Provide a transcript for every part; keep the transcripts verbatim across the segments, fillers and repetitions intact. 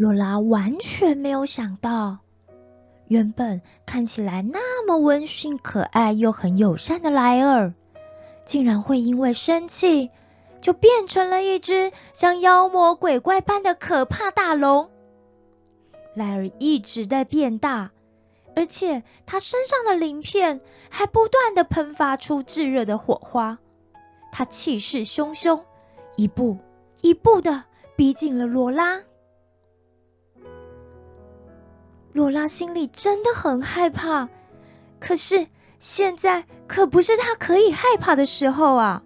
罗拉完全没有想到，原本看起来那么温驯、可爱又很友善的莱尔，竟然会因为生气就变成了一只像妖魔鬼怪般的可怕大龙。莱尔一直在变大，而且他身上的鳞片还不断地喷发出炙热的火花。他气势汹汹，一步一步地逼近了罗拉。罗拉心里真的很害怕，可是现在可不是她可以害怕的时候啊！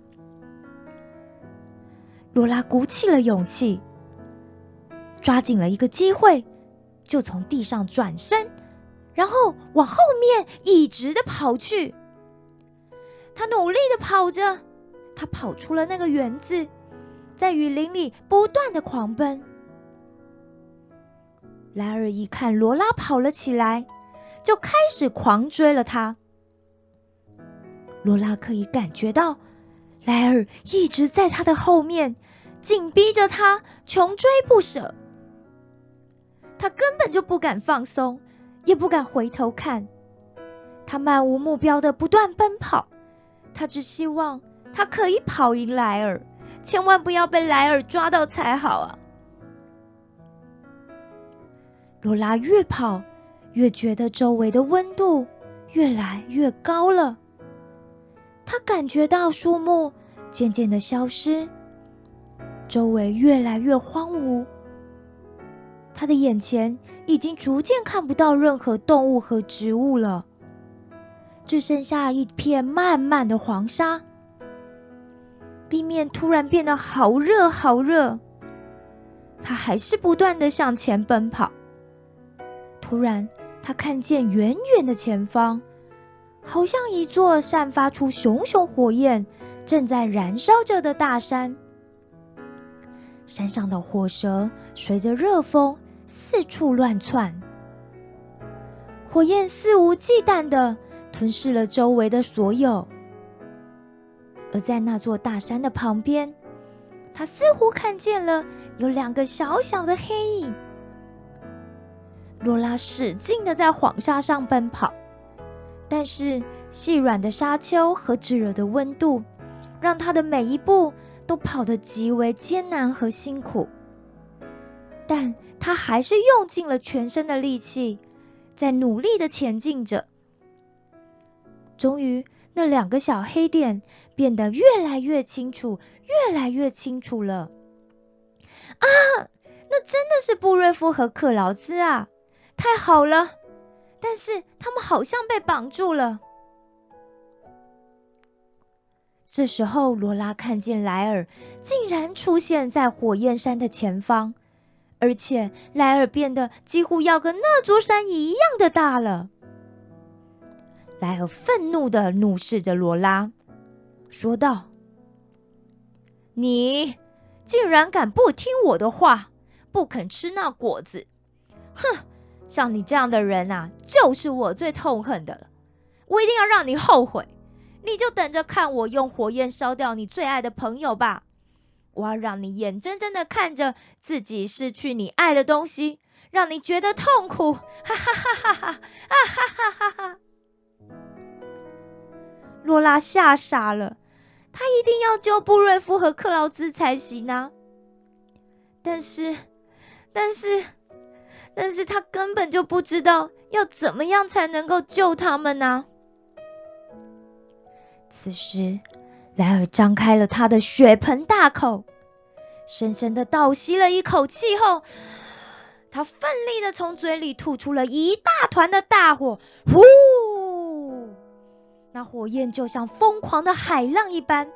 罗拉鼓起了勇气，抓紧了一个机会，就从地上转身，然后往后面一直的跑去。她努力的跑着，她跑出了那个园子，在雨林里不断的狂奔。莱尔一看罗拉跑了起来，就开始狂追了她。罗拉可以感觉到莱尔一直在她的后面，紧逼着她，穷追不舍。她根本就不敢放松，也不敢回头看。她漫无目标的不断奔跑，她只希望她可以跑赢莱尔，千万不要被莱尔抓到才好啊！罗拉越跑，越觉得周围的温度越来越高了。她感觉到树木渐渐的消失，周围越来越荒芜。她的眼前已经逐渐看不到任何动物和植物了，只剩下一片漫漫的黄沙。地面突然变得好热好热，她还是不断的向前奔跑。突然，他看见远远的前方，好像一座散发出熊熊火焰、正在燃烧着的大山。山上的火舌随着热风四处乱窜，火焰肆无忌惮地吞噬了周围的所有。而在那座大山的旁边，他似乎看见了有两个小小的黑影。罗拉使劲地在黄沙上奔跑，但是细软的沙丘和炙热的温度让她的每一步都跑得极为艰难和辛苦。但她还是用尽了全身的力气，在努力地前进着。终于，那两个小黑点变得越来越清楚，越来越清楚了。啊，那真的是布瑞夫和克劳兹啊！太好了，但是他们好像被绑住了。这时候，罗拉看见莱尔竟然出现在火焰山的前方，而且莱尔变得几乎要跟那座山一样的大了。莱尔愤怒地怒视着罗拉，说道：“你竟然敢不听我的话，不肯吃那果子！哼！像你这样的人啊，就是我最痛恨的了。我一定要让你后悔，你就等着看我用火焰烧掉你最爱的朋友吧！我要让你眼睁睁的看着自己失去你爱的东西，让你觉得痛苦！哈哈哈哈哈哈哈哈哈哈！”罗拉吓傻了，她一定要救布瑞夫和克劳兹才行啊！但是，但是。但是他根本就不知道要怎么样才能够救他们呢、啊。此时，莱尔张开了他的血盆大口，深深的倒吸了一口气后，他奋力的从嘴里吐出了一大团的大火，呼！那火焰就像疯狂的海浪一般，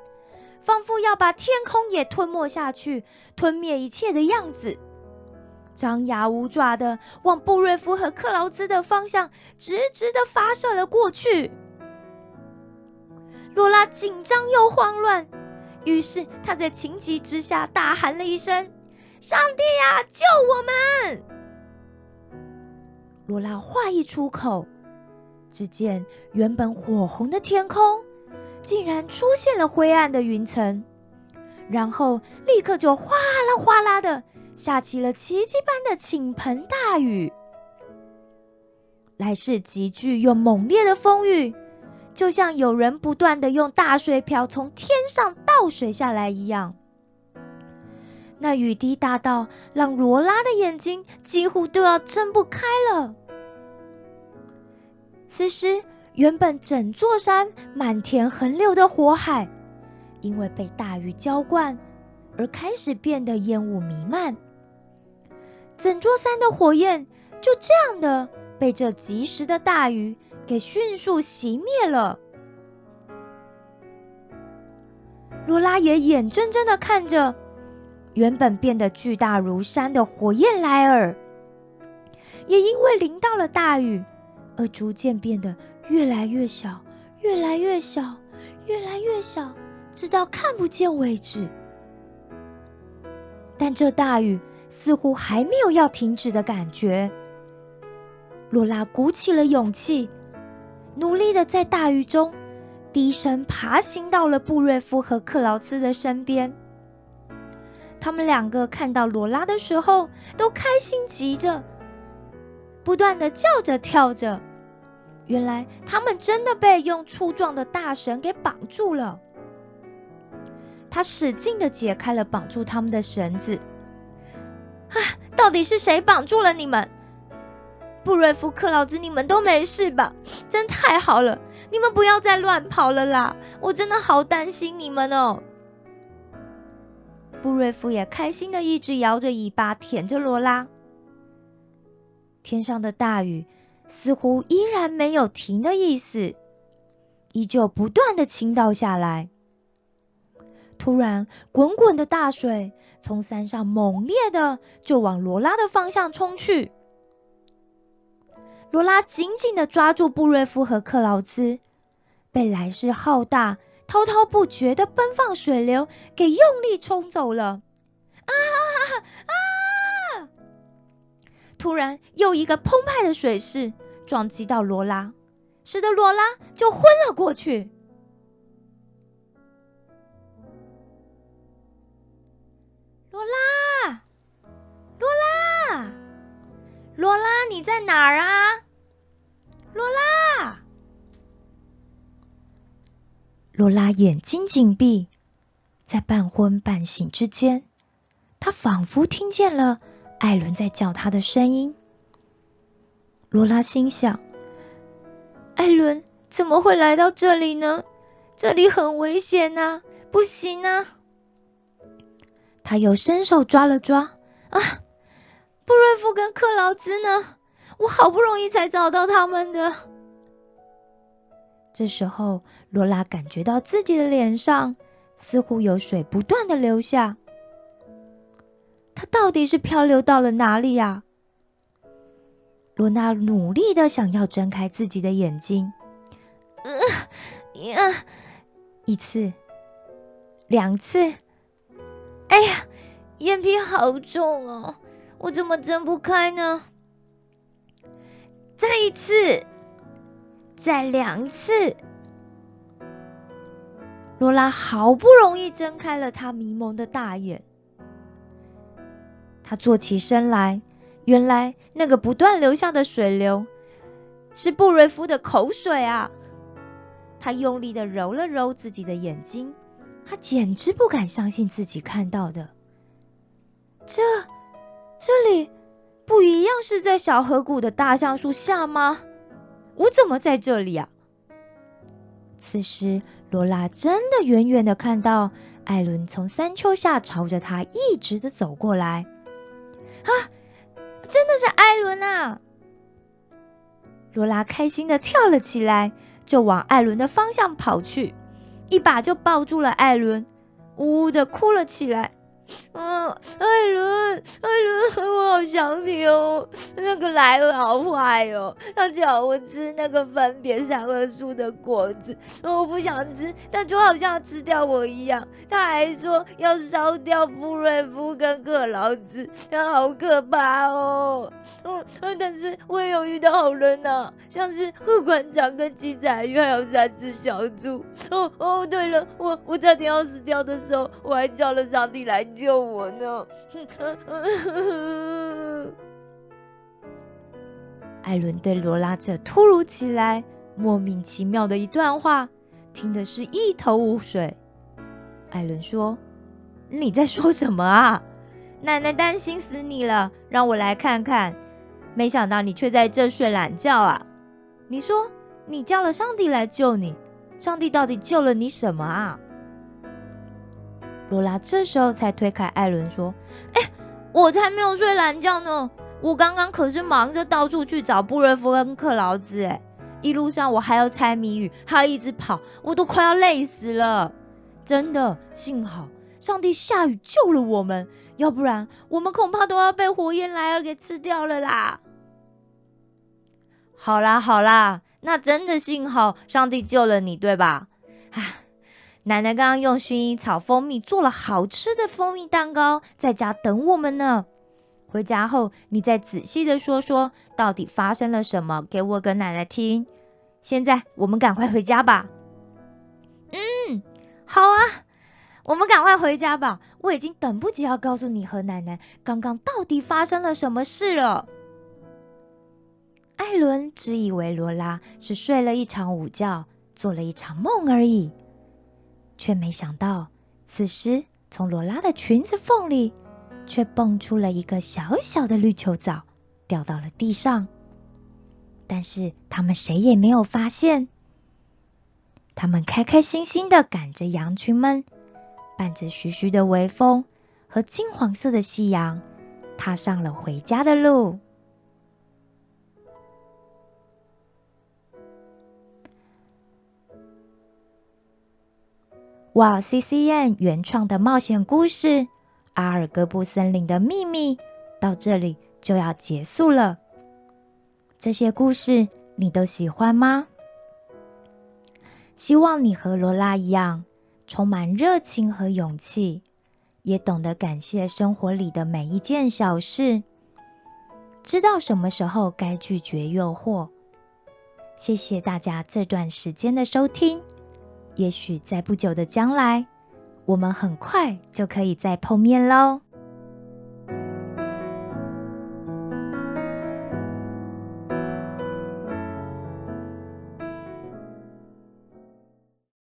仿佛要把天空也吞没下去，吞灭一切的样子。张牙舞爪的往布瑞夫和克劳兹的方向直直的发射了过去。罗拉紧张又慌乱，于是她在情急之下大喊了一声：“上帝啊，救我们！”罗拉话一出口，只见原本火红的天空竟然出现了灰暗的云层，然后立刻就哗啦哗啦的下起了奇迹般的倾盆大雨。来势急剧又猛烈的风雨，就像有人不断的用大水瓢从天上倒水下来一样。那雨滴大到让罗拉的眼睛几乎都要睁不开了。此时，原本整座山满田横流的火海，因为被大雨浇灌而开始变得烟雾弥漫。整座山的火焰就这样的被这及时的大雨给迅速熄灭了。罗拉也眼睁睁的看着原本变得巨大如山的火焰莱尔，也因为淋到了大雨而逐渐变得越来越小，越来越小，越来越小，直到看不见为止。但这大雨似乎还没有要停止的感觉。罗拉鼓起了勇气，努力的在大雨中低声爬行到了布瑞夫和克劳斯的身边。他们两个看到罗拉的时候都开心极着，不断的叫着跳着。原来他们真的被用粗壮的大绳给绑住了。他使劲的解开了绑住他们的绳子。啊，到底是谁绑住了你们？布瑞夫、克劳兹，你们都没事吧？真太好了，你们不要再乱跑了啦，我真的好担心你们哦。布瑞夫也开心的一直摇着尾巴舔着罗拉。天上的大雨似乎依然没有停的意思，依旧不断的倾倒下来。突然，滚滚的大水从山上猛烈的就往罗拉的方向冲去。罗拉紧紧的抓住布瑞夫和克劳兹，被来势浩大滔滔不绝的奔放水流给用力冲走了。啊啊！突然，又一个澎湃的水势撞击到罗拉，使得罗拉就昏了过去。罗拉，罗拉，罗拉，你在哪儿啊？罗拉。罗拉眼睛紧闭，在半昏半醒之间，她仿佛听见了艾伦在叫她的声音。罗拉心想，艾伦怎么会来到这里呢？这里很危险啊，不行啊。她又伸手抓了抓，啊，布瑞夫跟克劳兹呢？我好不容易才找到他们的。这时候，罗拉感觉到自己的脸上似乎有水不断的流下。她到底是漂流到了哪里呀？罗拉努力的想要睁开自己的眼睛，呃呃、一次，两次，哎呀，眼皮好重哦，我怎么睁不开呢？再一次。再两次，罗拉好不容易睁开了她迷蒙的大眼。她坐起身来，原来那个不断流下的水流是布瑞夫的口水啊！她用力的揉了揉自己的眼睛，她简直不敢相信自己看到的。这，这里不一样是在小河谷的大橡树下吗？我怎么在这里啊？此时，罗拉真的远远的看到艾伦从山丘下朝着他一直的走过来。啊，真的是艾伦啊！罗拉开心的跳了起来，就往艾伦的方向跑去，一把就抱住了艾伦，呜呜的哭了起来。嗯，艾伦，艾伦，我好想你哦。那个莱尔好坏哦，他叫我吃那个分别善恶树的果子，我不想吃，但就好像吃掉我一样。他还说要烧掉布瑞夫跟克劳兹，他好可怕哦。嗯，但是我也有遇到好人啊，像是贺馆长跟七彩鱼还有三只小猪。哦哦，对了，我我差点要死掉的时候，我还叫了上帝来救。叫我呢？艾伦对罗拉这突如其来、莫名其妙的一段话听得是一头雾水。艾伦说：“你在说什么啊？奶奶担心死你了，让我来看看。没想到你却在这睡懒觉啊！你说你叫了上帝来救你，上帝到底救了你什么啊？”罗拉这时候才推开艾伦说：“哎，我才没有睡懒觉呢！我刚刚可是忙着到处去找布瑞夫跟克劳兹，哎，一路上我还要猜谜语，还要一直跑，我都快要累死了。真的，幸好上帝下雨救了我们，要不然我们恐怕都要被火焰莱尔给吃掉了啦！”好啦好啦，那真的幸好上帝救了你，对吧？唉，奶奶刚刚用薰衣草蜂蜜做了好吃的蜂蜜蛋糕，在家等我们呢。回家后，你再仔细的说说到底发生了什么，给我跟奶奶听。现在我们赶快回家吧。嗯，好啊，我们赶快回家吧。我已经等不及要告诉你和奶奶刚刚到底发生了什么事了。艾伦只以为罗拉是睡了一场午觉，做了一场梦而已。却没想到，此时从罗拉的裙子缝里却蹦出了一个小小的绿球藻，掉到了地上。但是他们谁也没有发现。他们开开心心地赶着羊群们，伴着徐徐的微风和金黄色的夕阳，踏上了回家的路。哇 C C N 原创的冒险故事《阿尔戈布森林的秘密》到这里就要结束了。这些故事你都喜欢吗？希望你和罗拉一样，充满热情和勇气，也懂得感谢生活里的每一件小事，知道什么时候该拒绝诱惑。谢谢大家这段时间的收听。也许在不久的将来，我们很快就可以再碰面喽。